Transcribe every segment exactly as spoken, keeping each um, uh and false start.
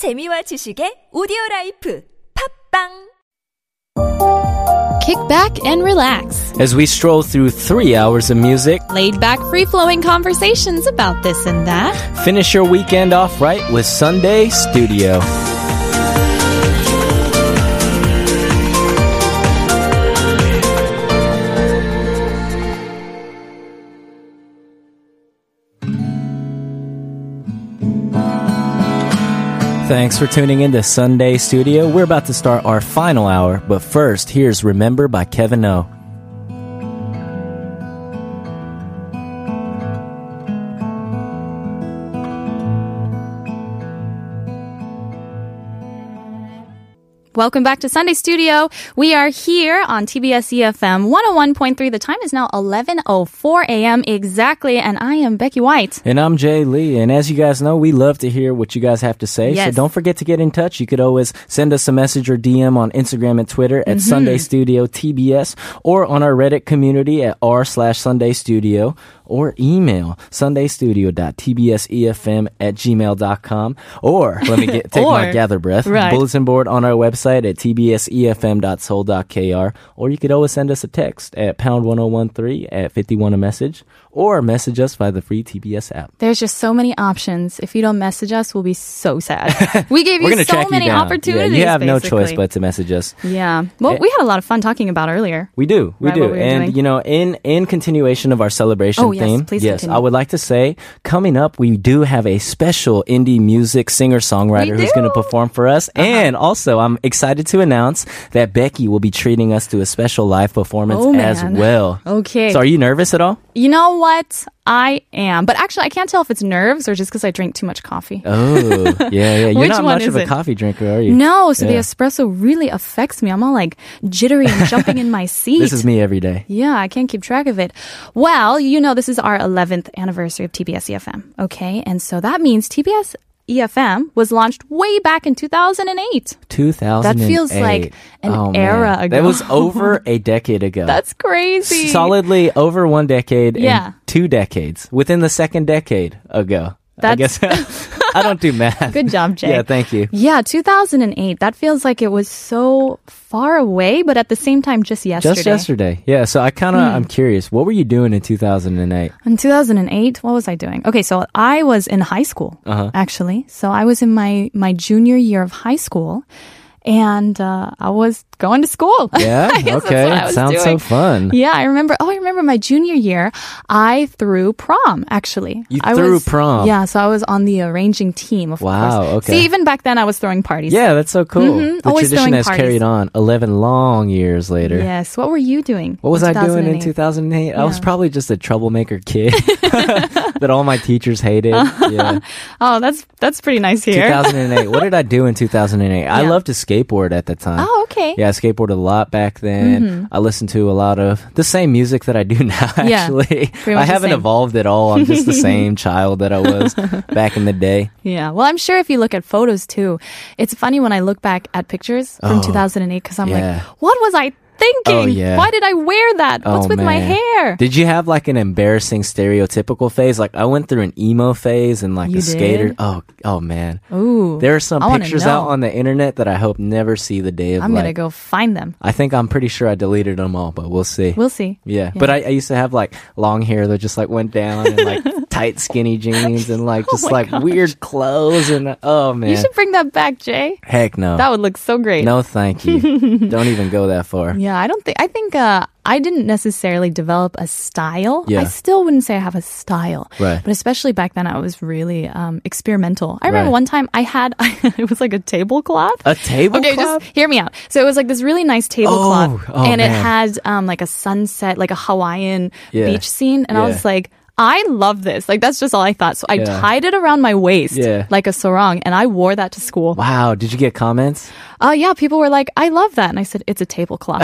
재미와 지식의 오디오라이프 팝빵 Kick back and relax as we stroll through three hours of music, laid-back, free-flowing conversations about this and that. Finish your weekend off right with Sunday Studio. Thanks for tuning in to Sunday Studio. We're about to start our final hour, but first, here's Remember by Kevin O. Welcome back to Sunday Studio. We are here on T B S E F M one oh one point three. The time is now eleven oh four a.m. exactly, and I am Becky White. And I'm Jay Lee. And as you guys know, we love to hear what you guys have to say. Yes. So don't forget to get in touch. You could always send us a message or D M on Instagram and Twitter at mm-hmm. Sunday Studio T B S, or on our Reddit community at r slash Sunday Studio, or email sundaystudio.tbsefm at gmail.com, or, let me get, take or, my gather breath, right. bulletin board on our website at t b s e f m dot soul dot k r, or you could always send us a text at pound one oh one three at fifty-one a message, or message us via the free T B S app. There's just so many options. If you don't message us, we'll be so sad. We gave you so many you opportunities. Yeah, you have basically. No choice but to message us. Yeah. Well, it, we had a lot of fun talking about earlier. We do. We right, do. We and, doing. you know, in, in continuation of our celebration oh, theme, yes, please yes, continue. I would like to say, coming up, we do have a special indie music singer-songwriter who's going to perform for us. Uh-huh. And also, I'm excited to announce that Becky will be treating us to a special live performance oh, as well. Okay. So are you nervous at all? You know what? I am. But actually, I can't tell if it's nerves or just because I drink too much coffee. Oh, yeah, yeah. You're not much of a it? coffee drinker, are you? No, so yeah. the espresso really affects me. I'm all like jittery and jumping in my seat. This is me every day. Yeah, I can't keep track of it. Well, you know, this is our eleventh anniversary of T B S E F M, okay? And so that means T B S E F M was launched way back in two thousand eight. two thousand eight. That feels like an oh, era man. ago. That was over a decade ago. That's crazy. Solidly over one decade yeah. and two decades. Within the second decade ago. That's I guess I don't do math. Good job, Jay. Yeah, thank you. Yeah, two thousand eight. That feels like it was so far away, but at the same time, just yesterday. Just yesterday. Yeah, so I kind of, mm. I'm curious. What were you doing in two thousand eight? In two thousand eight, what was I doing? Okay, so I was in high school, uh-huh. actually. So I was in my, my junior year of high school. And uh, I was going to school. Yeah, I guess okay. That's what I was Sounds doing. so fun. Yeah, I remember. Oh, I remember my junior year. I threw prom, actually. You I threw was, prom? Yeah, so I was on the arranging team, of wow, course. Wow, okay. See, even back then I was throwing parties. Yeah, that's so cool. Mm-hmm. The Always tradition has parties. carried on eleven long years later. Yes. What were you doing? What was I doing in two thousand eight? Yeah. I was probably just a troublemaker kid that all my teachers hated. Yeah. Oh, that's that's pretty nice here. two thousand eight. What did I do in two thousand eight? Yeah. I loved to skateboard at that time. Oh, okay. Yeah, I skateboarded a lot back then. Mm-hmm. I listened to a lot of the same music that I do now, actually. Yeah, I haven't evolved at all. I'm just the same child that I was back in the day. Yeah. Well, I'm sure if you look at photos, too, it's funny when I look back at pictures from oh, two thousand eight because I'm yeah. like, what was I thinking? Oh, yeah. Why did I wear that? What's oh, with man. my hair? Did you have like an embarrassing stereotypical phase? Like I went through an emo phase and like you a did? skater. Oh, oh man. Ooh. There are some I pictures out on the internet that I hope never see the day of. I'm like, gonna go find them. I think I'm pretty sure I deleted them all, but we'll see. We'll see. Yeah. yeah. But I, I used to have like long hair that just like went down and like tight skinny jeans and like just oh like gosh. weird clothes and oh man. You should bring that back, Jay. Heck no. That would look so great. No, thank you. Don't even go that far. Yeah. Yeah, I don't think, I think uh, I didn't necessarily develop a style. Yeah. I still wouldn't say I have a style. Right. But especially back then, I was really um, experimental. I remember right. one time I had, it was like a tablecloth. A tablecloth? Okay, just hear me out. So it was like this really nice tablecloth. Oh, oh, and man. it had um, like a sunset, like a Hawaiian yeah. beach scene. And yeah. I was like, I love this. Like, that's just all I thought. So I yeah. tied it around my waist yeah. like a sarong, and I wore that to school. Wow. Did you get comments? Oh, uh, yeah. People were like, I love that. And I said, it's a tablecloth.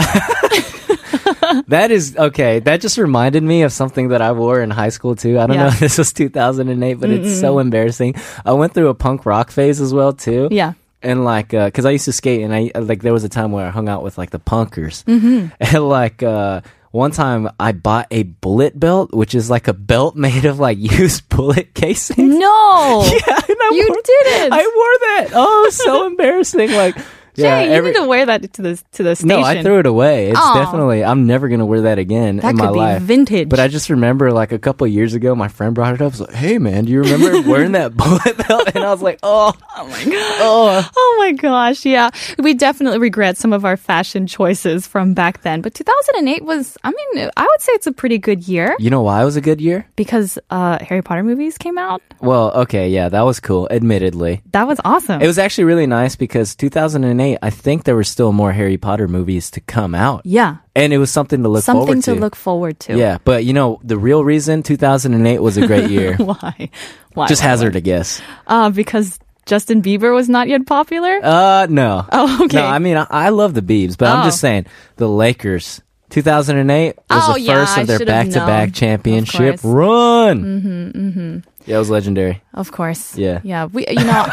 That is, okay, that just reminded me of something that I wore in high school, too. I don't yeah. know if this was two thousand eight, but Mm-mm. it's so embarrassing. I went through a punk rock phase as well, too. Yeah. And like, uh, cause I used to skate, and I, like, there was a time where I hung out with like the punkers. Mm-hmm. And like, uh, one time I bought a bullet belt, which is like a belt made of like used bullet casings. No! Yeah, and I you wore, didn't! I wore that! Oh, it was so embarrassing. Like, yeah, Jay, every, you need to wear that to the, to the station. No, I threw it away. It's Aww. definitely, I'm never going to wear that again that in my life. That could be vintage. But I just remember like a couple years ago, my friend brought it up. I was like, hey man, do you remember wearing that bullet belt? And I was like, oh. Oh my God. Oh. oh my gosh, yeah. We definitely regret some of our fashion choices from back then. But two thousand eight was, I mean, I would say it's a pretty good year. You know why it was a good year? Because uh, Harry Potter movies came out. Well, okay, yeah, that was cool, admittedly. That was awesome. It was actually really nice because two thousand eight, I think there were still more Harry Potter movies to come out. Yeah. And it was something to look something forward to. Something to look forward to. Yeah. But, you know, the real reason two thousand eight was a great year. Why? Why? Just why, hazard why? a guess. Uh, because Justin Bieber was not yet popular? Uh, no. Oh, okay. No, I mean, I, I love the Biebs, but oh. I'm just saying the Lakers. two thousand eight was oh, the first yeah, of their back-to-back known. championship run. Mm-hmm, mm-hmm. Yeah, it was legendary. Of course. Yeah. Yeah. We, you know,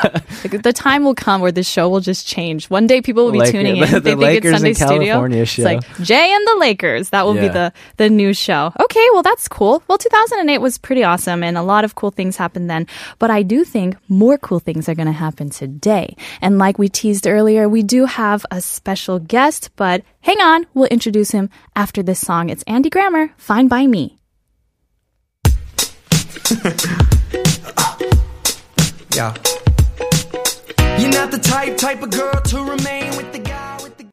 the time will come where this show will just change. One day people will be Laker, tuning in. The, the they Lakers think it's Sunday California Studio. Show. It's like, Jay and the Lakers. That will yeah. be the, the new show. Okay, well, that's cool. Well, two thousand eight was pretty awesome, and a lot of cool things happened then. But I do think more cool things are going to happen today. And like we teased earlier, we do have a special guest, but hang on. We'll introduce him after this song. It's Andy Grammer, Fine By Me. Yeah. You're not the type, type of girl to remain with the guy with the...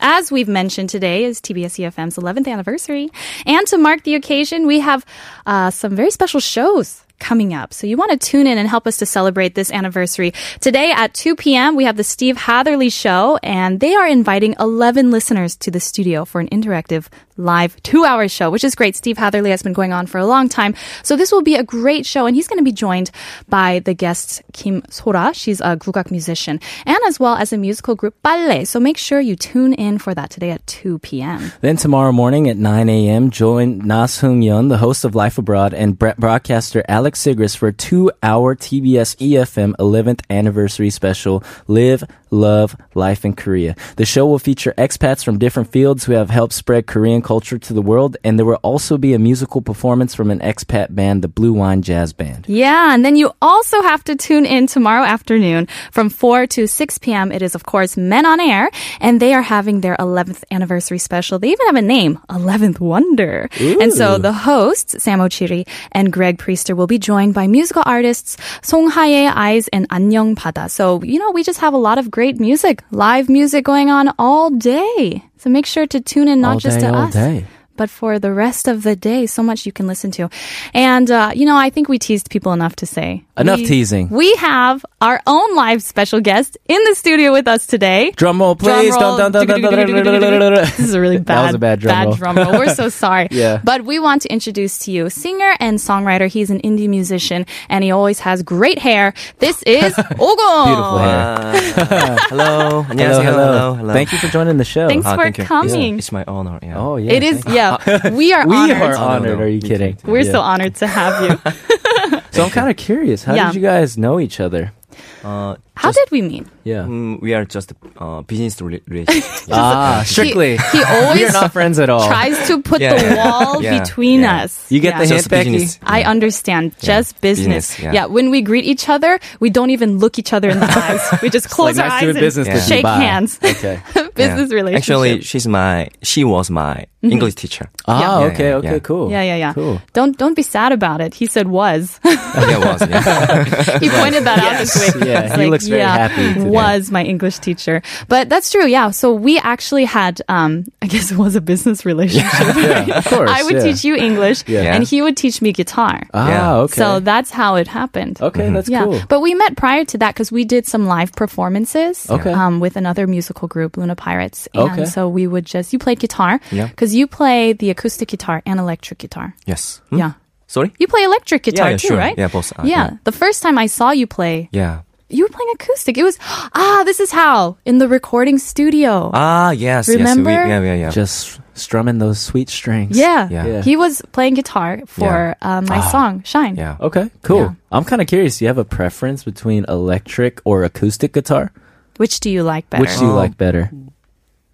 As we've mentioned, today is T B S E F M's eleventh anniversary. And to mark the occasion, we have uh, some very special shows coming up. So you want to tune in and help us to celebrate this anniversary. Today at two p.m., we have the Steve Hatherley Show, and they are inviting eleven listeners to the studio for an interactive live two-hour show, which is great. Steve Hatherley has been going on for a long time. So this will be a great show, and he's going to be joined by the guest Kim Sora. She's a gugak musician, and as well as a musical group Ballet. So make sure you tune in for that today at two p.m. Then tomorrow morning at nine a.m., join Na Seung-yeon, the host of Life Abroad, and broadcaster Alex Sigris for a two-hour T B S E F M eleventh anniversary special, Live, Love, Life in Korea. The show will feature expats from different fields who have helped spread Korean culture to the world, and there will also be a musical performance from an expat band, the Blue Wine Jazz Band. Yeah, and then you also have to tune in tomorrow afternoon from four to six p.m. It is, of course, Men on Air, and they are having their eleventh anniversary special. They even have a name, eleventh Wonder. Ooh. And so the hosts, Sam O'Chiri and Greg Priester, will be joined by musical artists Song Hae Eyes and Annyeong Pada. So, you know, we just have a lot of great music, live music going on all day. So make sure to tune in, not just to us, but for the rest of the day. So much you can listen to. And, uh, you know, I think we teased people enough to say. Enough we, teasing. We have our own live special guest in the studio with us today. Drum roll, please. This is a really bad, that was a bad, drum, bad roll. drum roll. We're so sorry. Yeah. But we want to introduce to you singer and songwriter. He's an indie musician, and he always has great hair. This is Ogon. Beautiful hair. Hello. Hello, hello, hello. Thank you for joining the show. Thanks for coming. It's my honor. Oh, yeah. It is, yeah. Yeah, we are we honored. We are honored. Are you kidding? We're yeah. so honored to have you. So I'm kind of curious. How yeah. did you guys know each other? Uh, How just, did we meet? Yeah, mm, we are just uh, business relationship. Ah, strictly. He, he always we are not friends at all. Tries to put yeah, the yeah. wall yeah, between yeah. us. You get yeah. the hint, Becky? I understand. Yeah. Just business. business yeah. yeah. When we greet each other, we don't even look each other in the eyes. We just close like, our nice eyes business and yeah. shake Bye. hands. Okay. Business yeah. relationship. Actually, she's my. She was my mm-hmm. English teacher. Ah, yeah. Yeah, okay, yeah, okay, yeah. cool. Yeah, yeah, yeah. Cool. Don't don't be sad about it. He said was. Yeah, was. Yeah. He pointed that out this week. Yeah, he looks. Very yeah, happy today. Was my English teacher. But that's true, yeah. So we actually had, um, I guess it was a business relationship. Yeah, right? yeah, of course. I would yeah. teach you English, yeah. and he would teach me guitar. Ah, yeah. okay. So that's how it happened. Okay, mm-hmm. that's yeah. cool. But we met prior to that because we did some live performances okay. um, with another musical group, Luna Pirates. And okay. so we would just, you played guitar because yeah. you play the acoustic guitar and electric guitar. Yes. Hmm? Yeah. Sorry? You play electric guitar yeah, yeah, too, sure. right? Yeah, both. Uh, yeah. yeah. The first time I saw you play. Yeah. You were playing acoustic. It was, ah, this is how, in the recording studio. Ah, yes. Remember? Yes, we, yeah, yeah, yeah. Just strumming those sweet strings. Yeah. yeah. yeah. He was playing guitar for yeah. um, my ah. song, Shine. Yeah. Okay, cool. Yeah. I'm kind of curious. Do you have a preference between electric or acoustic guitar? Which do you like better? Which do you um, like better?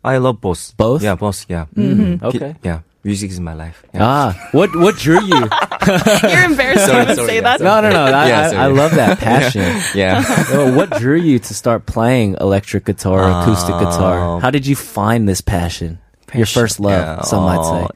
I love both. Both? Yeah, both. Yeah. Mm-hmm. Okay. Yeah. Music is my life. Yeah. Ah, what what drew you? You're embarrassed to even say yeah, that. No, no, no. I, yeah, I, I love that passion. yeah. yeah. So what drew you to start playing electric guitar, or uh, acoustic guitar? How did you find this passion? passion. Your first love, yeah, some uh, might say.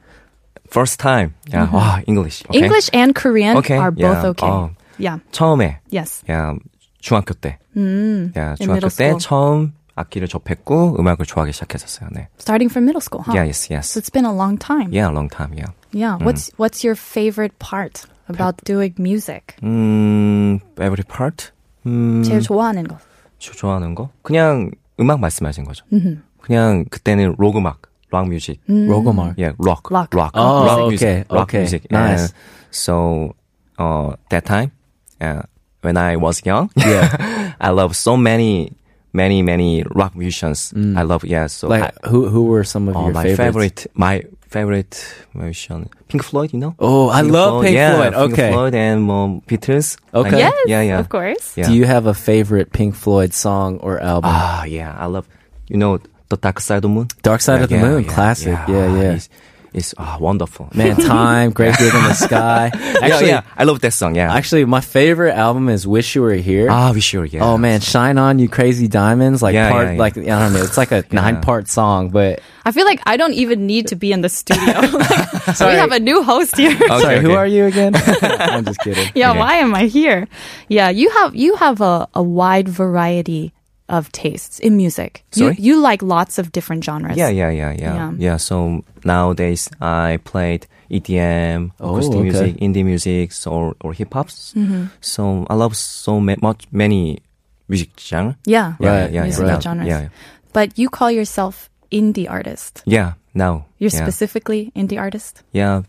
First time. Yeah. Mm-hmm. Oh, English. Okay? English and Korean okay. are both yeah. okay. Oh. Yeah. 처음에. Yes. Yeah. 중학교 때. 음. Yeah. 중학교 때 처음. 악기를 접했고 음악을 좋아하기 시작했었어요. 네. Starting from middle school, huh? Yeah, yes, yes. So it's been a long time. Yeah, a long time, yeah. Yeah, what's, mm. what's your favorite part about doing music? 음, every part? 음, 제일 좋아하는 거. 제일 좋아하는 거? 그냥 음악 말씀하신 거죠. Mm-hmm. 그냥 그때는 록 음악, rock music. Mm. Rock 음악? Yeah, rock. Rock, rock, oh, rock okay. music. Rock okay. music. Nice. And so, uh, that time, uh, when I was young, yeah. I loved so many... Many, many rock musicians. Mm. I love, yeah. So, like, I, who who were some of oh, your my favorites? favorite? My favorite musician, Pink Floyd. You know? Oh, I Pink love Floyd. Pink yeah, Floyd. Pink okay, Pink Floyd and um, Beatles. Okay, yes, yeah, yeah, of course. Yeah. Do you have a favorite Pink Floyd song or album? Ah, yeah, I love. You know, The Dark Side of the Moon. Dark Side yeah, of the yeah, Moon, yeah, classic. Yeah, yeah. yeah. yeah. It's oh, wonderful. Man, Time, Great Gig in the Sky. Actually, yeah, yeah. I love that song, yeah. Actually, my favorite album is Wish You Were Here. Ah, Wish You Were Here. Oh, man, Shine On, You Crazy Diamonds. Like, yeah, part, yeah, yeah. like I don't know, it's like a yeah. nine-part song, but... I feel like I don't even need to be in the studio. like, Sorry. We have a new host here. Okay, Sorry, okay. who are you again? I'm just kidding. Yeah, okay. Why am I here? Yeah, you have you have a, a wide variety of tastes in music. Sorry? You, you like lots of different genres. Yeah, yeah, yeah, yeah. Yeah, yeah so nowadays I played E D M, oh, acoustic okay. music, indie music, or, or hip-hops. Mm-hmm. So I love so ma- much, many music genres. Yeah, yeah, yeah, yeah, music yeah, yeah. genres. Yeah, yeah. But you call yourself indie artist. Yeah, now. You're yeah. specifically indie artist? Yeah,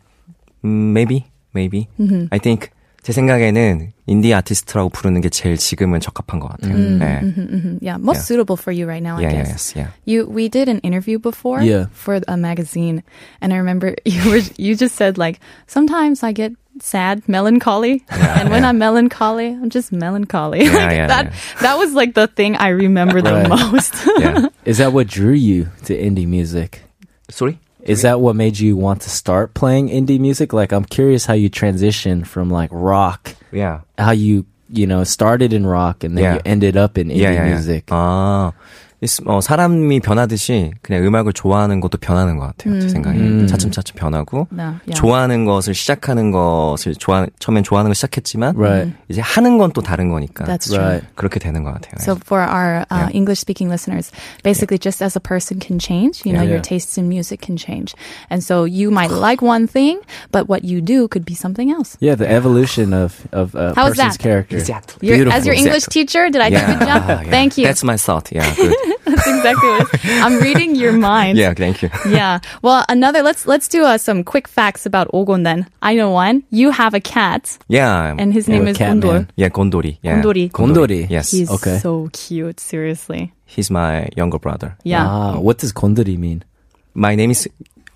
maybe, maybe. Mm-hmm. I think 제 생각에는 인디 아티스트라고 부르는 게 제일 지금은 적합한 것 같아요. Mm, 네. mm-hmm, mm-hmm. Yeah, most yeah. suitable for you right now, yeah, I guess. Yeah, yes, yeah. You, we did an interview before yeah. for a magazine, and I remember you were you just said like sometimes I get sad, melancholy, yeah, and when yeah. I'm melancholy, I'm just melancholy. Yeah, like yeah, that yeah. that was like the thing I remember the right. most. yeah. Is that what drew you to indie music? Sorry. Is that what made you want to start playing indie music? Like, I'm curious how you transitioned from, like, rock. Yeah. How you, you know, started in rock and then yeah. you ended up in indie yeah, yeah, music. Yeah. 아, 어, 사람이 변하듯이 그냥 음악을 좋아하는 것도 변하는 것 같아요. 음. 제 생각에. 음. 차츰차츰 변하고 no, yeah. 좋아하는 것을 시작하는 것을 좋아, 처음엔 좋아하는 걸 시작했지만 right. 이제 하는 건 또 다른 거니까. That's true. Right. 그렇게 되는 것 같아요. So for our uh, yeah. English-speaking listeners, basically yeah. just as a person can change, you yeah, know, yeah. your tastes in music can change. And so you might like one thing, but what you do could be something else. Yeah, the evolution of, of a How's person's that? Character. Exactly. You're, as your English exactly. teacher, did I yeah. do a good job? Uh, yeah. Thank you. That's my thought, yeah. Good. That's exactly what it is. I'm reading your mind. Yeah, thank you. Yeah. Well, another, let's let's do uh, some quick facts about Ogon then. I know one. You have a cat. Yeah. And his name is Gondor. Yeah, Gondori. Yeah. Gondori. Gondori. Yes. He's okay. so cute, seriously. He's my younger brother. Yeah. Ah, what does Gondori mean? My name is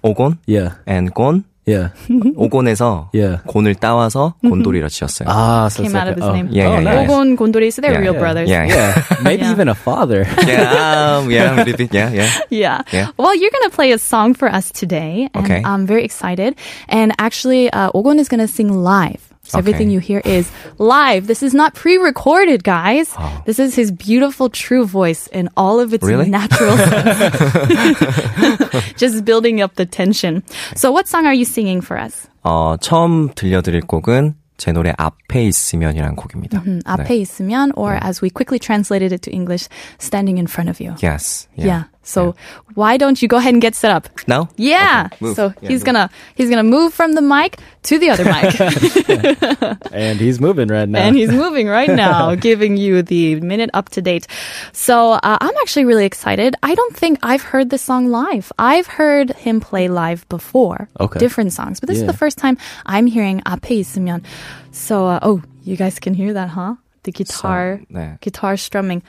Ogon. Yeah. And Gon. Yeah. 오곤에서 yeah. 곤을 따와서 곤돌이라 지었어요. Ah, so came like out of his oh. name. Yeah, oh, yeah, yeah, yeah. 오곤, 곤돌이, so they're yeah, real yeah. brothers. Yeah, yeah. yeah. Maybe yeah. even a father. yeah, um, yeah, maybe, yeah, yeah, yeah. Yeah. Well, you're going to play a song for us today. And okay. I'm very excited. And actually, uh, 오곤 is going to sing live. So okay. everything you hear is live. This is not pre-recorded, guys. Oh. This is his beautiful, true voice in all of its really? natural sense. Just building up the tension. So what song are you singing for us? 어, 처음 들려드릴 곡은 제 노래 앞에 있으면이라는 곡입니다. Mm-hmm. 앞에 네. 있으면, or yeah. as we quickly translated it to English, standing in front of you. Yes. Yeah. yeah. So yeah. why don't you go ahead and get set up? Now? Yeah. Okay, so yeah, he's gonna he's gonna move from the mic to the other mic. And he's moving right now. And he's moving right now, giving you the minute up to date. So uh, I'm actually really excited. I don't think I've heard this song live. I've heard him play live before, okay. different songs, but this yeah. is the first time I'm hearing 앞에 있으면. So uh, oh, you guys can hear that, huh? The guitar, so, yeah. guitar strumming.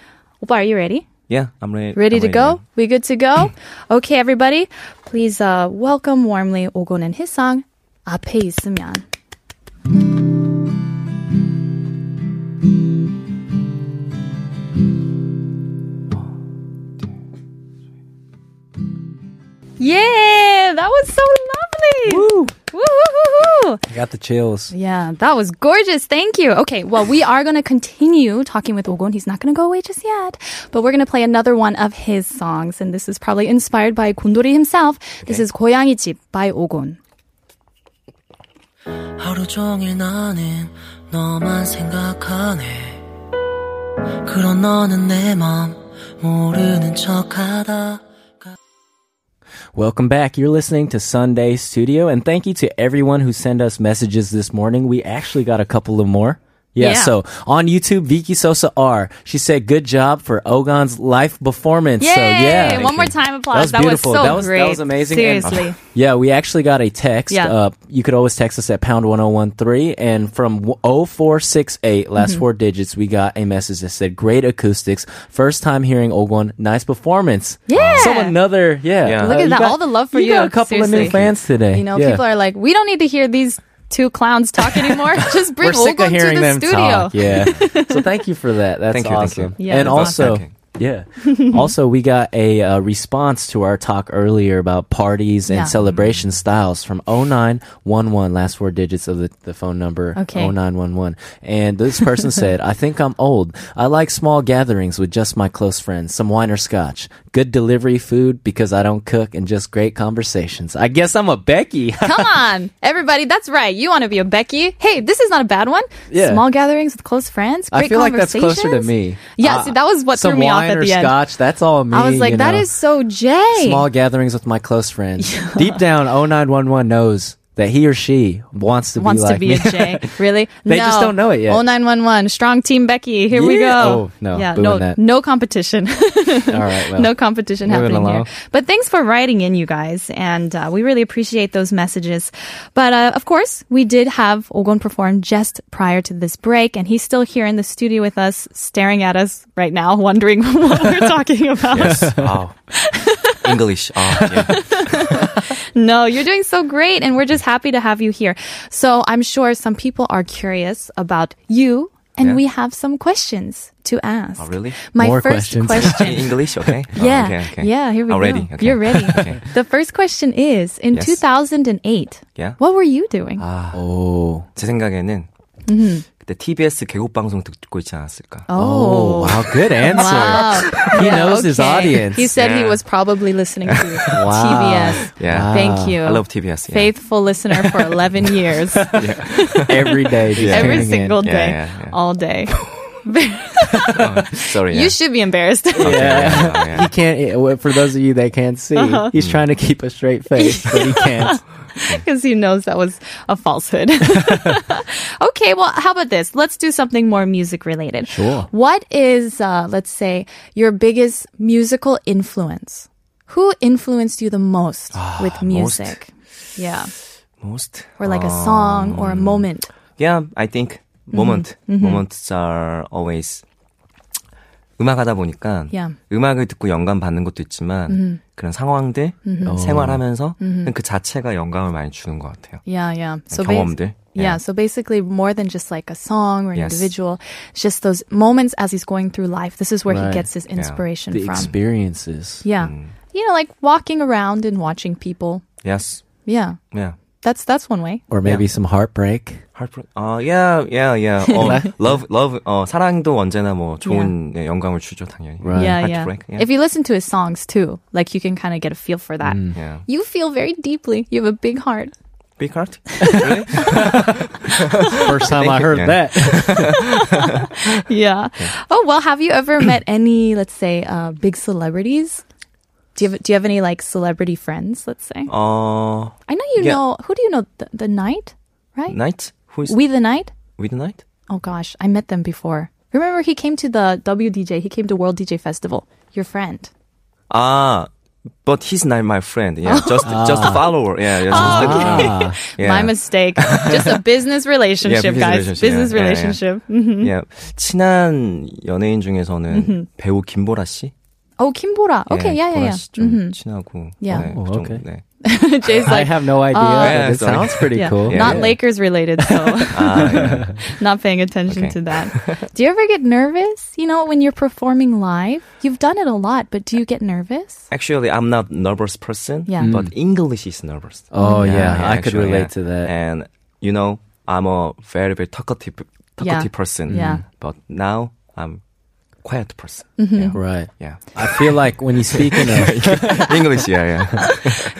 Opa, are you ready? Yeah, I'm ready. Ready I'm to ready. go? We good to go? Okay, everybody, please uh, welcome warmly Ogon and his song, 앞에 있으면. Yeah, that was so lovely. Woo. Woo-hoo-hoo-hoo. I got the chills. Yeah, that was gorgeous. Thank you. Okay, well, we are going to continue talking with Ogon. He's not going to go away just yet. But we're going to play another one of his songs. And this is probably inspired by Gondori himself. Okay. This is 고양이 집 by Ogon. 하루 종일 나는 너만 생각하네. 그런 너는 내 맘 모르는 척하다. Welcome back. You're listening to Sunday Studio, and thank you to everyone who sent us messages this morning. We actually got a couple of more. Yeah, yeah. So on YouTube, Vicky Sosa R, she said, good job for Ogon's live performance. Yay! So, yeah. One more time applause. That was beautiful. That was, so that was, great. That was amazing. Seriously. And, uh, yeah, we actually got a text. Yeah. Uh, you could always text us at pound one oh one three. And from oh four six eight, last mm-hmm. four digits, we got a message that said, great acoustics. First time hearing Ogon. Nice performance. Yeah. So another, yeah. yeah. Look uh, at that. Got, all the love for you. You got a couple Seriously. of new fans today. You know, yeah. people are like, we don't need to hear these two clowns talk anymore. Just bring Ogon to the them studio. Talk. Yeah. So thank you for that. That's thank awesome. You, you. Yeah, and also, awesome. yeah. Also, we got a uh, response to our talk earlier about parties and yeah. celebration mm-hmm. styles from oh nine one one, last four digits of the, the phone number, okay. oh nine one one. And this person said, I think I'm old. I like small gatherings with just my close friends, some wine or scotch. Good delivery food because I don't cook and just great conversations. I guess I'm a Becky. Come on, everybody. That's right. You want to be a Becky. Hey, this is not a bad one. Yeah. Small gatherings with close friends. Great I feel conversations. Like that's closer to me. Yeah, uh, see, that was what threw me off at the scotch, end. Some wine or scotch. That's all me. I was like, you know, that is so Jay. Small gatherings with my close friends. Yeah. Deep down, oh nine one one knows that he or she wants to wants be like me. Wants to be a J. Really? They no. just don't know it yet. oh nine one one, strong team Becky. Here yeah. we go. Oh, no. Yeah, no, that. no competition. All right, well, no competition happening along. here. But thanks for writing in, you guys. And uh, we really appreciate those messages. But uh, of course, we did have Ogon perform just prior to this break. And he's still here in the studio with us, staring at us right now, wondering what we're talking about. Yes. Oh. English. Oh, yeah. No, you're doing so great, and we're just happy to have you here. So I'm sure some people are curious about you, and yeah. we have some questions to ask. Oh, really? My More first questions. question. In English, okay? Yeah, oh, okay, okay. yeah, here we Already? go. Okay. You're ready. Okay. The first question is, in yes. two thousand eight, yeah? what were you doing? 아, 오. 제 생각에는 mm-hmm. 그때 T B S 개국방송 듣고 있지 않았을까? Oh, wow, good answer. Wow. He yeah, knows okay. his audience. He said yeah. he was probably listening to wow. T B S. Yeah. Wow. Thank you. I love T B S. Yeah. Faithful listener for eleven years. Yeah. Every day. Yeah. Every single in. day. Yeah, yeah, yeah. All day. oh, sorry, yeah. You should be embarrassed. Okay, yeah. Yeah, oh, yeah. He can't, for those of you that can't see, uh-huh. he's mm. trying to keep a straight face, but he can't. Because he knows that was a falsehood. Okay, well, how about this? Let's do something more music-related. Sure. What is, uh, let's say, your biggest musical influence? Who influenced you the most ah, with music? Most? Yeah. Most? Or like a song um, or a moment? Yeah, I think moment. Mm-hmm. Moments are always... 음악하다 보니까 yeah. 음악을 듣고 영감 받는 것도 있지만 mm-hmm. 그런 상황들 mm-hmm. 생활하면서 mm-hmm. 그 자체가 영감을 많이 주는 것 같아요. Yeah, yeah. So 경험들. Yeah. yeah, so basically more than just like a song or an yes. individual, it's just those moments as he's going through life. This is where right. he gets his inspiration yeah. the from. The experiences. Yeah. Mm. You know, like walking around and watching people. Yes. Yeah. Yeah. That's that's one way. Or maybe yeah. some heartbreak. Heartbreak. Uh, yeah, yeah, yeah. Oh, love, love. 어, 사랑도 언제나 뭐 좋은 yeah. 영감을 주죠, 당연히. Right. Yeah, heartbreak. Yeah. yeah. If you listen to his songs too, like you can kind of get a feel for that. Mm. Yeah. You feel very deeply. You have a big heart. Big heart? Really? First time I, I heard it, that. yeah. yeah. Oh well, have you ever met any, let's say, uh, big celebrities? Do you have, do you have any like celebrity friends? Let's say. Uh, I know you yeah. know who do you know the, the Knight, right? Knight, who is We the Knight? We the Knight? Oh gosh, I met them before. Remember, he came to the W D J. He came to World D J Festival. Your friend. Ah, uh, but he's not my friend. Yeah, just ah. just a follower. Yeah, just oh, okay. ah. yeah. My mistake. Just a business relationship, yeah, guys. Business relationship. Yeah. Business yeah, relationship. Yeah, yeah. Mm-hmm. yeah. 친한 연예인 중에서는 mm-hmm. 배우 김보라 씨. Oh, Kim Bo-ra. Okay, yeah, yeah, yeah. 좀 mm-hmm. 친하고. Yeah. 네, oh, 그 정도, okay. 네. Jay's like, I have no idea. Uh, yeah, it sounds pretty yeah. cool. Yeah, not yeah. Lakers related, so uh, yeah. not paying attention okay. to that. Do you ever get nervous, you know, when you're performing live? You've done it a lot, but do you get nervous? Actually, I'm not a nervous person, yeah. mm. but English is nervous. Oh, yeah. yeah, yeah I actually, could relate yeah. to that. And, you know, I'm a very, very talkative, talkative yeah. person. Yeah. But now I'm quiet person. Mm-hmm. Yeah. Right. Yeah. I feel like when you speak in English, yeah, yeah.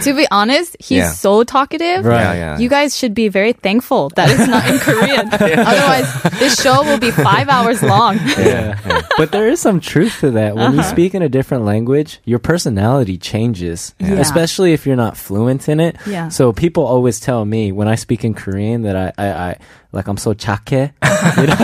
to be honest, he's yeah. so talkative. Right. Yeah, yeah, you guys should be very thankful that it's not in Korean. yeah. Otherwise, this show will be five hours long. yeah, yeah. But there is some truth to that. When uh-huh. you speak in a different language, your personality changes, yeah. especially if you're not fluent in it. Yeah. So people always tell me when I speak in Korean that I, I, I like I'm so 착해, you know?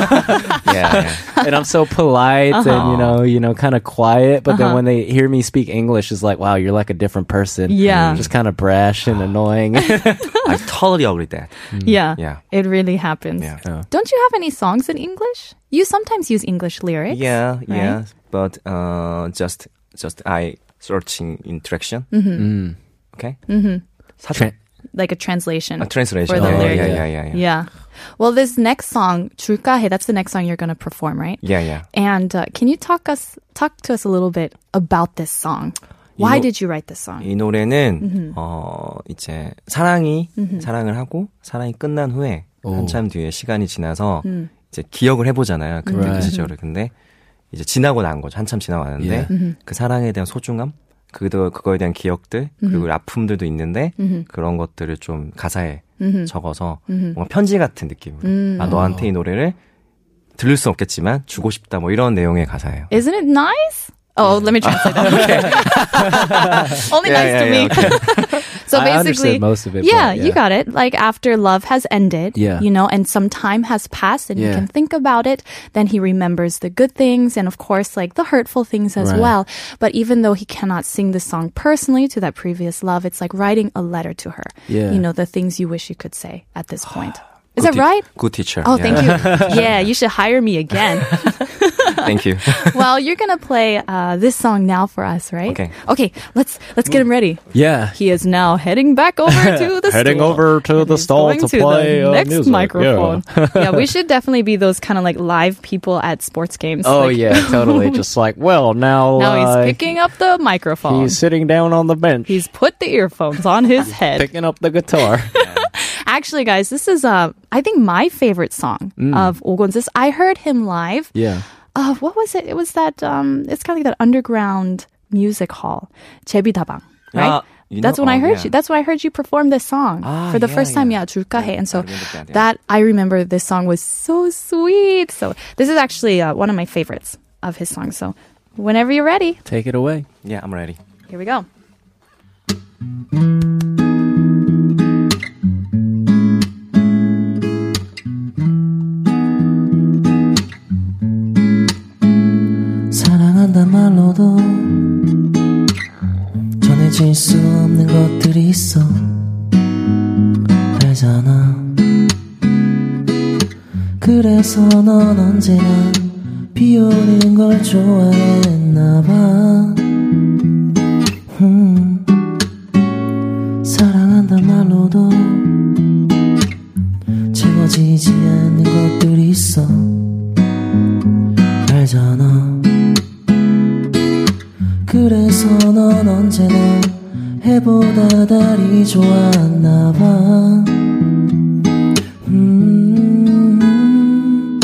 yeah, yeah. and I'm so polite uh-huh. and you know, you know, kind of quiet. But uh-huh. then when they hear me speak English, it's like, wow, you're like a different person. Yeah, just kind of brash and annoying. I totally agree with that. Mm. Yeah, yeah, it really happens. Yeah. Yeah. Don't you have any songs in English? You sometimes use English lyrics. Yeah, right? yeah, but uh, just just I searching in direction. Mm-hmm. Mm. Okay. Mm-hmm. Tra- like a translation. A translation. For the oh, lyric. yeah, yeah, yeah, yeah. yeah. Well, this next song, 줄까해, that's the next song you're going to perform, right? Yeah, yeah. And uh, can you talk us talk to us a little bit about this song? Why 노, did you write this song? 이 노래는 mm-hmm. 어, 이제 사랑이 mm-hmm. 사랑을 하고 사랑이 끝난 후에 오. 한참 뒤에 시간이 지나서 mm. 이제 기억을 해 보잖아요. 그때 right. 그 시절을. 근데 이제 지나고 난 거죠. 한참 지나고 왔는데 yeah. 그 사랑에 대한 소중함, 그도 그거에 대한 기억들, 그리고 mm-hmm. 아픔들도 있는데 mm-hmm. 그런 것들을 좀 가사에 Mm-hmm. 적어서 mm-hmm. 뭔가 편지 같은 느낌으로 mm-hmm. 아, 너한테 이 노래를 들을 수 없겠지만 주고 싶다 뭐 이런 내용의 가사예요. Isn't it nice? Oh, let me translate that. okay. Only yeah, nice yeah, to yeah, me. Okay. so I basically, most of it, yeah, yeah, you got it. Like after love has ended, yeah. you know, and some time has passed, and yeah. you can think about it. Then he remembers the good things, and of course, like the hurtful things as right. well. But even though he cannot sing the song personally to that previous love, it's like writing a letter to her. Yeah. You know, the things you wish you could say at this point. Is that right? Good teacher. Oh, yeah. thank you. Yeah, you should hire me again. Thank you. Well, you're going to play uh, this song now for us, right? Okay. Okay, let's let's get him ready. Yeah. He is now heading back over to the heading stall. Over to the stall to, to play the next music. Microphone. Yeah. yeah, we should definitely be those kind of like live people at sports games. Oh, like, yeah, totally. Just like, well, now... Now uh, he's picking up the microphone. He's sitting down on the bench. He's put the earphones on his head. Picking up the guitar. Actually, guys, this is, uh, I think, my favorite song mm. of Ogon's. This I heard him live. Yeah. Uh, what was it? It was that, um, it's kind of like that underground music hall. 제비다방, right? Uh, That's know, when oh, I heard yeah. you. That's when I heard you perform this song ah, for the yeah, first time. Yeah, 줄까해. Yeah. And so I that, yeah. that, I remember this song was so sweet. So this is actually uh, one of my favorites of his songs. So whenever you're ready. Take it away. Yeah, I'm ready. Here we go. 사랑한단 말로도 전해질 수 없는 것들이 있어 알잖아 그래서 넌 언제나 비오는 걸 좋아했나봐 음. 사랑한단 말로도 채워지지 않는 것들이 있어 알잖아 그래서 넌 언제나 해보다 달이 좋았나봐 음,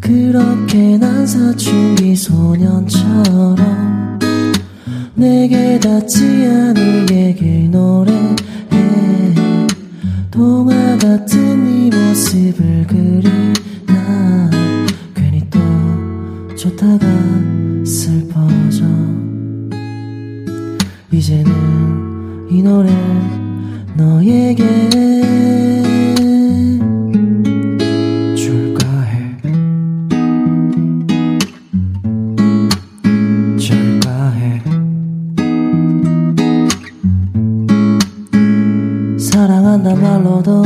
그렇게 난 사춘기 소년처럼 내게 닿지 않을 얘길 노래해 동화 같은 네 모습을 그리나 괜히 또 좋다가 슬퍼져 이제는 이 노래 너에게 줄까 해 줄까 해 사랑한단 말로도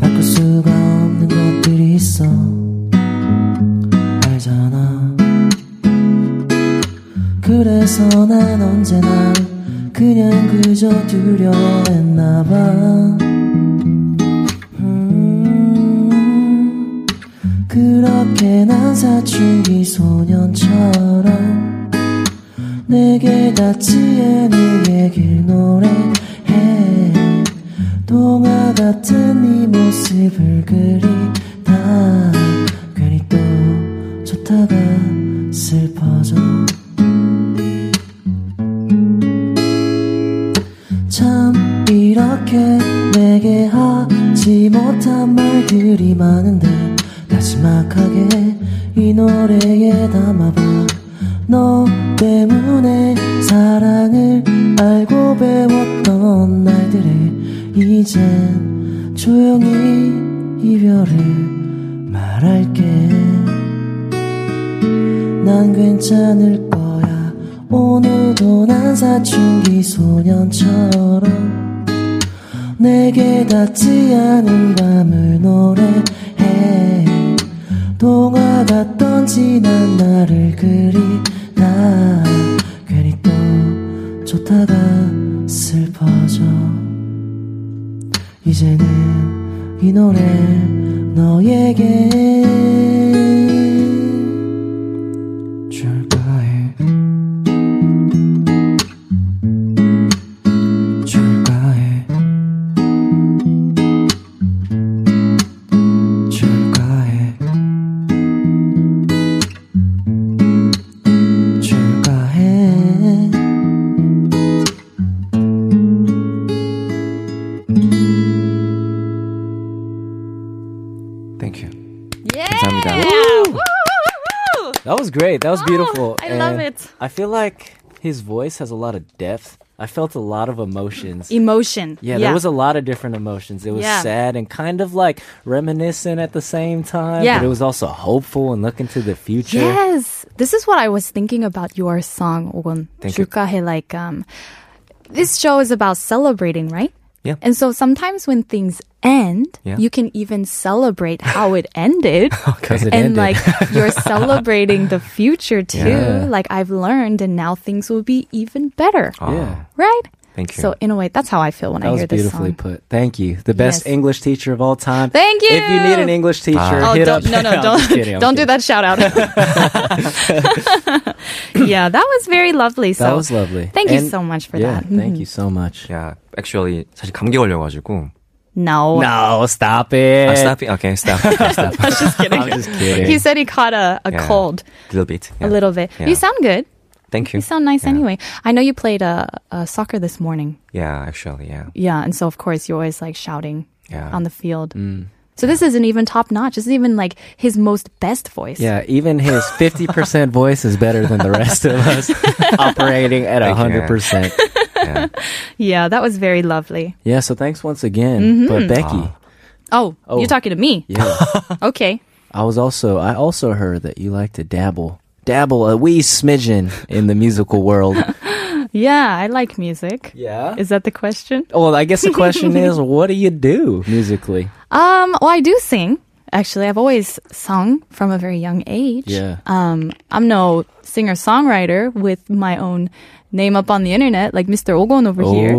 바꿀 수가 없는 것들이 있어 알잖아 그래서 난 언제나 그냥 그저 두려워했나봐. 음, 그렇게 난 사춘기 소년처럼 내게 닿지에 네 얘길 노래해. 동화 같은 네 모습을 그리다 괜히 또 좋다가 슬퍼져. 참 이렇게 내게 하지 못한 말들이 많은데 마지막하게 이 노래에 담아봐. 너 때문에 사랑을 알고 배웠던 날들을 이젠 조용히 이별을 말할게. 난 괜찮을 거야. 오늘도 난 사춘기 소년처럼 내게 닿지 않은 밤을 노래해. 동화 같던 지난 나를 그리다 괜히 또 좋다가 슬퍼져. 이제는 이 노래 너에게 줄까 해. 줄까 해. 줄까 해. 줄까 해. Thank you. Yeah. 감사합니다. That was great. That was beautiful. I love it. I feel like his voice has a lot of depth. I felt a lot of emotions. Emotion. Yeah, there was a lot of different emotions. It was Yeah. sad and kind of like reminiscent at the same time. Yeah. But it was also hopeful and looking to the future. Yes. This is what I was thinking about your song, Ogon. Thank you. Julkahe, like, um, this show is about celebrating, right? Yeah. And so sometimes when things end, yeah. you can even celebrate how it ended. Because it and ended. Like you're celebrating the future too. Yeah. Like I've learned and now things will be even better. Yeah. Right? Thank you. So in a way, that's how I feel when that I hear this song. That was beautifully put. Thank you. The best yes. English teacher of all time. Thank you. If you need an English teacher, ah. oh, hit up. No, no, don't, kidding, don't do that shout out. Yeah, that was very lovely. So that was lovely. Thank and you so much for yeah, that. Thank mm-hmm. you so much. Yeah, actually, 사실 감기 걸려가지고. No. No, stop it. I'm stopping. Okay, stop. stop. I was just kidding. I was just kidding. He said he caught a, a yeah. cold. A little bit. Yeah. A little bit. Yeah. You sound good. Thank you. You sound nice yeah. anyway. I know you played uh, uh, soccer this morning. Yeah, actually, yeah. Yeah, and so of course you're always like shouting yeah. on the field. Mm. So this isn't even top notch. This is even like his most best voice. Yeah, even his fifty percent voice is better than the rest of us operating at one hundred percent. Yeah. Yeah, that was very lovely. Yeah, so thanks once again. Mm-hmm. But Becky. Oh, oh, you're talking to me. Yeah. Okay. I was also, I also heard that you like to dabble. Dabble a wee smidgen in the musical world. Yeah, I like music. Yeah. Is that the question? Well, I guess the question is, what do you do musically? Um, well, I do sing. Actually, I've always sung from a very young age. Yeah. Um, I'm no singer-songwriter with my own name up on the internet, like Mister Ogon over oh. here.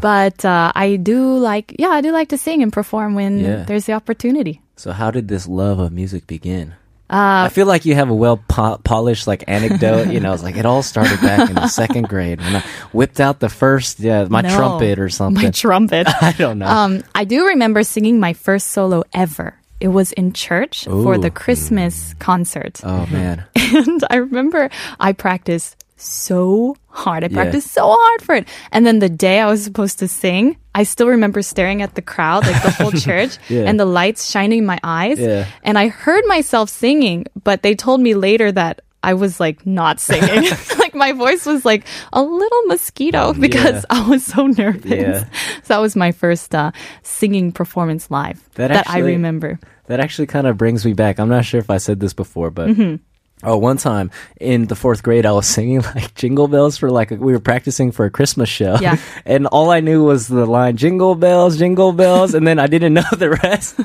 But uh, I do like, yeah, I do like to sing and perform when yeah. there's the opportunity. So how did this love of music begin? Uh, I feel like you have a well po- polished like anecdote. You know, it's like it all started back in the second grade when I whipped out the first, yeah, my no, trumpet or something. My trumpet. I don't know. Um, I do remember singing my first solo ever. It was in church Ooh. For the Christmas concert. Oh man! And I remember I practiced so hard. I practiced yeah. so hard for it. And then the day I was supposed to sing, I still remember staring at the crowd, like the whole church, yeah. and the lights shining in my eyes. Yeah. And I heard myself singing, but they told me later that I was like not singing. Like my voice was like a little mosquito because yeah. I was so nervous. Yeah. So that was my first uh, singing performance live that, that actually, I remember. That actually kind of brings me back. I'm not sure if I said this before, but... Mm-hmm. Oh, one time in the fourth grade, I was singing like Jingle Bells for like, a, we were practicing for a Christmas show. Yeah. And all I knew was the line, Jingle Bells, Jingle Bells. And then I didn't know the rest.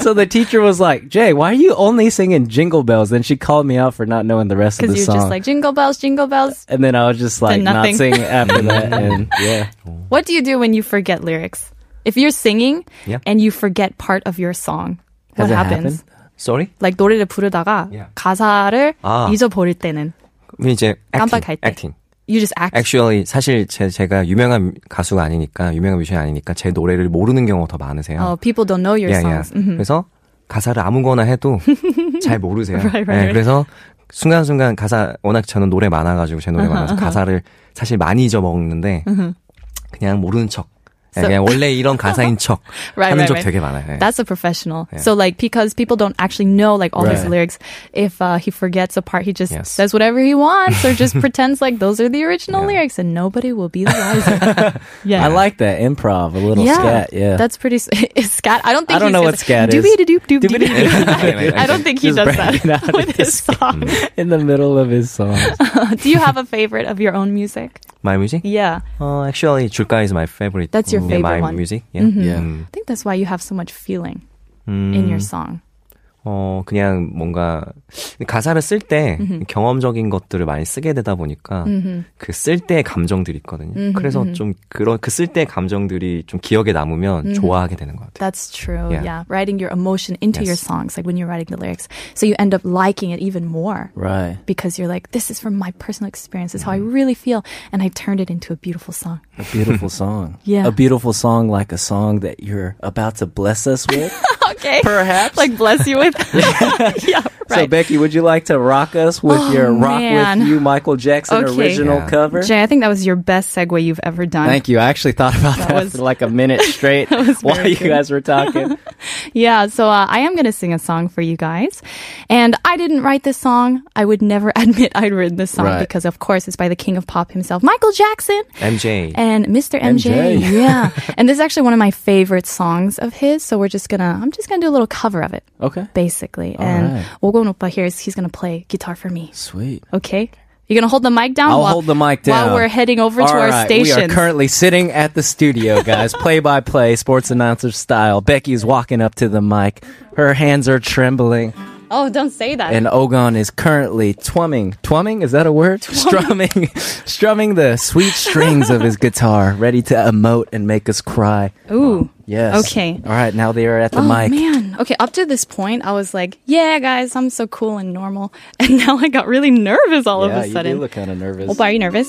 So the teacher was like, Jay, why are you only singing Jingle Bells? Then she called me out for not knowing the rest of the song. Because you're just like, Jingle Bells, Jingle Bells. And then I was just like, not singing after that. And yeah. What do you do when you forget lyrics? If you're singing yeah. and you forget part of your song, what happens? Happened? Sorry? Like 노래를 부르다가 yeah. 가사를 아. 잊어버릴 때는 이제 깜빡할 acting, 때. acting. You just act. Actually, 사실 제, 제가 유명한 가수가 아니니까 유명한 뮤지션이 아니니까 제 노래를 모르는 경우가 더 많으세요. Oh, people don't know your yeah, songs. Yeah. Mm-hmm. 그래서 가사를 아무거나 해도 잘 모르세요. right, right, 네, right. 그래서 순간순간 가사 워낙 저는 노래 많아가지고 제 노래 uh-huh, 많아서 uh-huh. 가사를 사실 많이 잊어먹는데 uh-huh. 그냥 모르는 척. So, 그냥 원래 이런 가사인 척 right, 하는 right, 적 right. 되게 많아요. 네. That's a professional. Yeah. So like because people don't actually know like all right. his lyrics, if uh, he forgets a part, he just yes. says whatever he wants or just pretends like those are the original yeah. lyrics and nobody will be the wiser. yeah. I like that improv, a little yeah. scat. Yeah, that's pretty scat. I don't think I don't know what scat is. I don't think he does that with his song in the middle of his song. Do you have a favorite of your own music? My music? Yeah. Uh, actually, Julka is my favorite. That's your favorite yeah, my one. Music. Yeah. Mm-hmm. yeah. I think that's why you have so much feeling 음, in your song. 어, 그냥 뭔가 가사를 쓸 때 mm-hmm. 경험적인 것들을 많이 쓰게 되다 보니까 mm-hmm. 그 쓸 때의 감정들이 있거든요. Mm-hmm. 그래서 좀 그런 그 쓸 때의 감정들이 좀 기억에 남으면 mm-hmm. 좋아하게 되는 것 같아요. That's true. Yeah. yeah. Writing your emotion into yes. your songs, like when you're writing the lyrics. So you end up liking it even more. Right. Because you're like, this is from my personal experience. This is mm-hmm. how I really feel. And I turned it into a beautiful song. A beautiful song. yeah. A beautiful song like a song that you're about to bless us with. okay. Perhaps. Like bless you with. yeah, right. So Becky, would you like to rock us with oh, your Rock man. With You Michael Jackson okay. original yeah. cover? Jay, I think that was your best segue you've ever done. Thank you. I actually thought about that, that was, for like a minute straight while you good. guys were talking. yeah, so uh, I am going to sing a song for you guys. And I didn't write this song. I would never admit I'd written this song right. because of course it's by the king of pop himself, Michael Jackson. M J. And Mister M J. M J. Yeah. and this is actually one of my favorite songs of his. So we're just going to, I'm just going to do a little cover of it. Okay. Basically. All and right. Ogon Oppa here is he's going to play guitar for me. Sweet. Okay. You're going to hold the mic down? I'll while, hold the mic down. While we're heading over All to right. our station. We are currently sitting at the studio, guys. Play-by-play, sports announcer style. Becky's walking up to the mic. Her hands are trembling. Oh, don't say that. And Ogon is currently twumming. Twumming? Is that a word? Twumming. Strumming. strumming the sweet strings of his guitar, ready to emote and make us cry. Ooh. Yes. Okay. All right, now they are at the oh, mic. Oh, man. Okay, up to this point, I was like, yeah, guys, I'm so cool and normal. And now I got really nervous all yeah, of a sudden. Yeah, you do look kind of nervous. Oppa, are you nervous?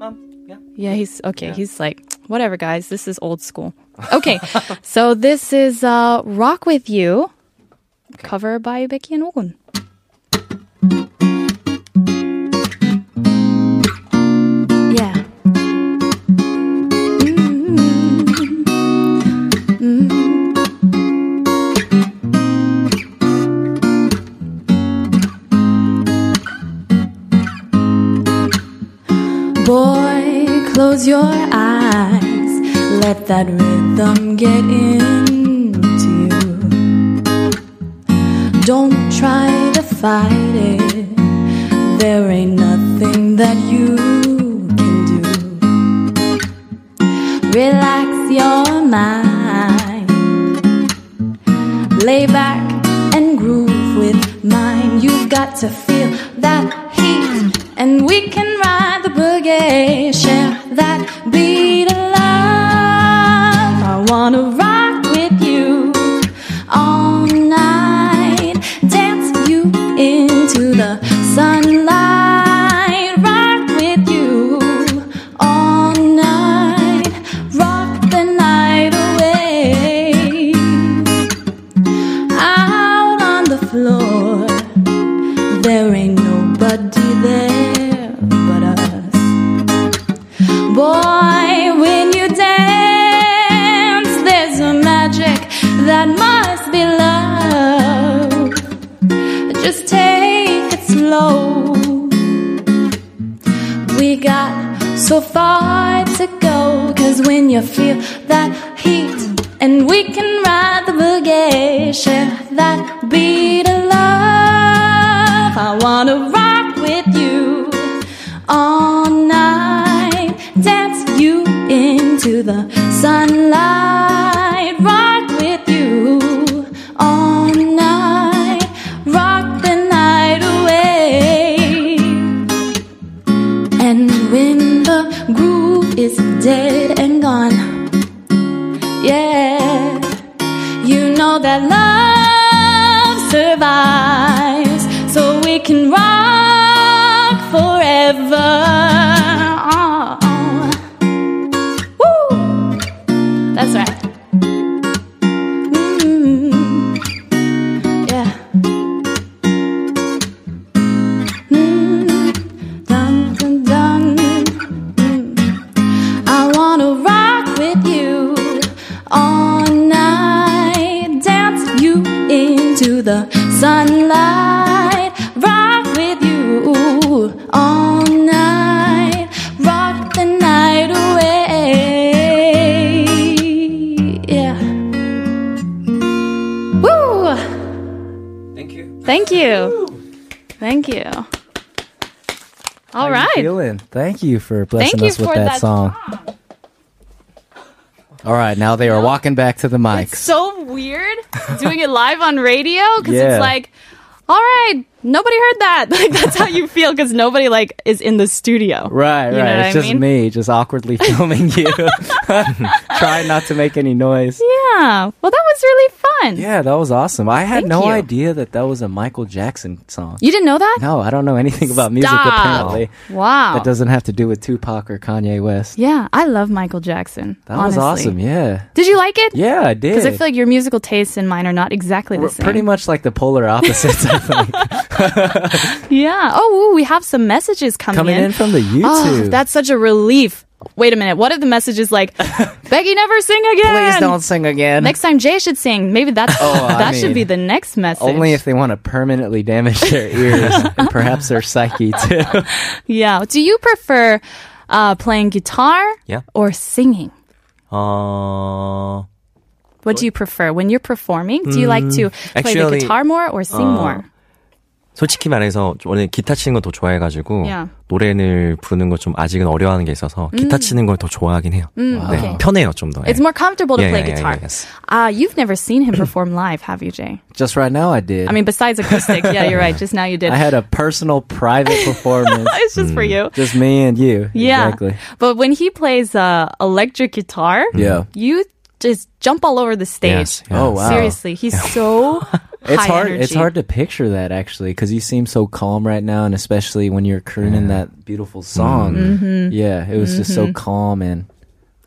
Um, yeah. Yeah, he's, okay, yeah. he's like, whatever, guys, this is old school. Okay, so this is uh, Rock With You, okay. cover by Becky and Ogon. Close your eyes, let that rhythm get into you. Don't try to fight it, there ain't nothing that you can do. Relax your mind, lay back and groove with mine. You've got to feel that heat, and we can ride the boogie, share that beat of love. I wanna rock with you all night, dance you into the sunlight. Rock with you all night, rock the night away. Out on the floor, there ain't nobody there. Boy, when you dance, there's a magic that must be love. Just take it slow. We got so far to go, 'cause when you feel that heat, and we can ride the boogie, share that beat of love. I want wanna rock with you all night. Dance you into the sunlight. Rock with you all night. Rock the night away. And when the groove is dead and gone, yeah, you know that love survives. So we can rock forever. Oh, oh. Woo! That's right. Mm-hmm. Yeah. Mm-hmm. Dun, dun, dun. Mm-hmm. I wanna rock with you all night. Dance you into the sunlight. All night, rock the night away. Yeah. Woo! Thank you. Thank you. Thank you. All How right. You Thank you for blessing Thank us with that, that song. song. All right, now they are walking back to the mic. It's so weird doing it live on radio because yeah. it's like, all right, nobody heard that. Like, that's how you feel because nobody, like, is in the studio. Right, you know right. It's I just mean? me just awkwardly filming you. Trying not to make any noise. Yeah. Well, that was really fun. Yeah, that was awesome. I had Thank no you. idea that that was a Michael Jackson song. You didn't know that? No, I don't know anything about Stop. music, apparently. Wow. That doesn't have to do with Tupac or Kanye West. Yeah, I love Michael Jackson. That honestly. was awesome, yeah. Did you like it? Yeah, I did. Because I feel like your musical tastes and mine are not exactly the We're same. Pretty much like the polar opposites, I think. Yeah. Oh, ooh, we have some messages coming, coming in. Coming in from the YouTube. Oh, that's such a relief. Wait a minute. What if the message is like, Becky, never sing again? Please don't sing again. Next time Jay should sing. Maybe that's, oh, that I should mean, be the next message. Only if they want to permanently damage their ears and perhaps their psyche too. Yeah. Do you prefer uh, playing guitar yeah. or singing? Uh... What do you prefer? When you're performing, do you mm, like to play actually, the guitar more or sing uh, more? 솔직히 말해서 원래 기타 치는 걸 더 좋아해가지고 yeah. 노래를 부르는 걸 좀 아직은 어려워하는 게 있어서 기타 mm. 치는 걸 더 좋아하긴 해요. Mm, wow. 네, okay. 편해요 좀 더. It's more comfortable to yeah, play yeah, guitar. Yeah, yeah, yes. uh, you've never seen him perform live, have you, Jay? Just right now I did. I mean, besides acoustic. Yeah, you're right. Just now you did. I had a personal private performance. It's just mm. for you. Just me and you. Yeah. Exactly. But when he plays uh, electric guitar, yeah. you just jump all over the stage. Yes, yes. Oh, wow. Seriously, he's so... It's hard. Energy. It's hard to picture that actually, because you seem so calm right now, and especially when you're crooning yeah. that beautiful song. Mm-hmm. Yeah, it was mm-hmm. just so calm and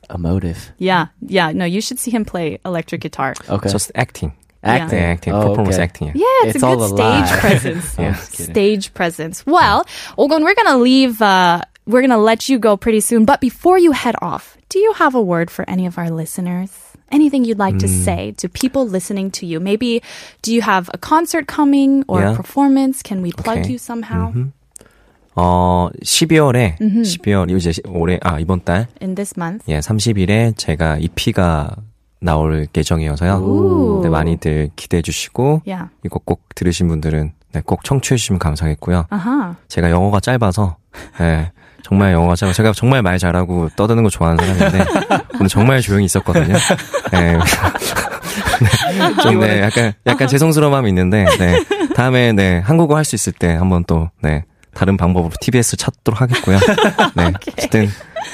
emotive. Yeah, yeah. No, you should see him play electric guitar. Okay, just acting, acting, yeah. acting, oh, performance okay. acting. Yeah, it's, it's a good stage presence. yeah. Stage presence. Well, Ogon, we're gonna leave. Uh, we're gonna let you go pretty soon. But before you head off, do you have a word for any of our listeners? Anything you'd like mm. to say to people listening to you? Maybe, do you have a concert coming or yeah. a performance? Can we plug okay. you somehow? Mm-hmm. 어, 십이월에, mm-hmm. 십이월, 이제 올해, 아, 이번 달. In this month. 예, 삼십일에 제가 이피가 나올 예정이어서요. Ooh. 네, 많이들 기대해 주시고, yeah. 이거 꼭 들으신 분들은 네, 꼭 청취해 주시면 감사하겠고요. Uh-huh. 제가 영어가 짧아서, 네. 정말 영어가 잘, 제가 정말 말 잘하고 떠드는 거 좋아하는 사람인데 오늘 정말 조용히 있었거든요. 네. 좀 네, 약간 약간 죄송스러운 마음이 있는데 네. 다음에 네, 한국어 할 수 있을 때 한번 또 네, 다른 방법으로 티비에스 찾도록 하겠고요. 네. 어쨌든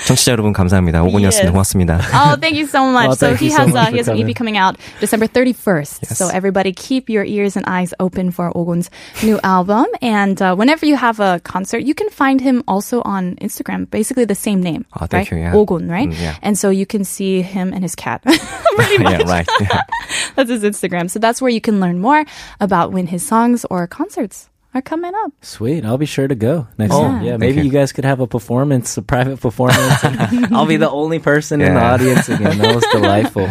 청취자 여러분 감사합니다. 오곤이었습니다. 고맙습니다. Oh, thank you so much. Well, so he has so uh, he has an E P coming out December thirty-first. Yes. So everybody keep your ears and eyes open for Ogon's new album. And uh, whenever you have a concert, you can find him also on Instagram. Basically the same name. Oh, thank right? you. Yeah. Ogon, right? Mm, yeah. And so you can see him and his cat. Pretty much. Yeah, right. Yeah. That's his Instagram. So that's where you can learn more about when his songs or concerts are coming up. Sweet. I'll be sure to go next oh, time. Yeah, maybe you. you guys could have a performance, a private performance. I'll be the only person yeah. in the audience again. That was delightful.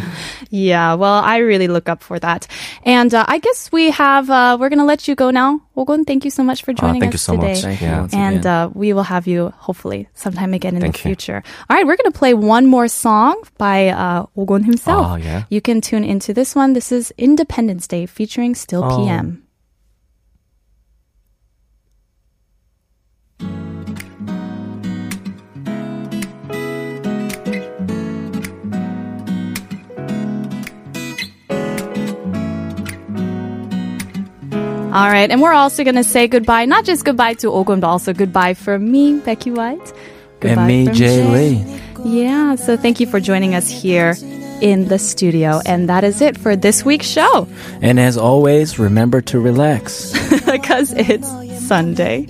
Yeah, well, I really look up for that. And uh, I guess we have, uh, we're going to let you go now. Ogon, thank you so much for joining uh, us so today. Much. Thank you so much. And uh, we will have you, hopefully, sometime again in thank the future. You. All right, we're going to play one more song by uh, Ogon himself. Oh, yeah. You can tune into this one. This is Independence Day featuring Still oh. P M. All right. And we're also going to say goodbye, not just goodbye to Ogon, but also goodbye from me, Becky White. Goodbye and me, Jay Lee. Yeah. So thank you for joining us here in the studio. And that is it for this week's show. And as always, remember to relax. Because it's Sunday.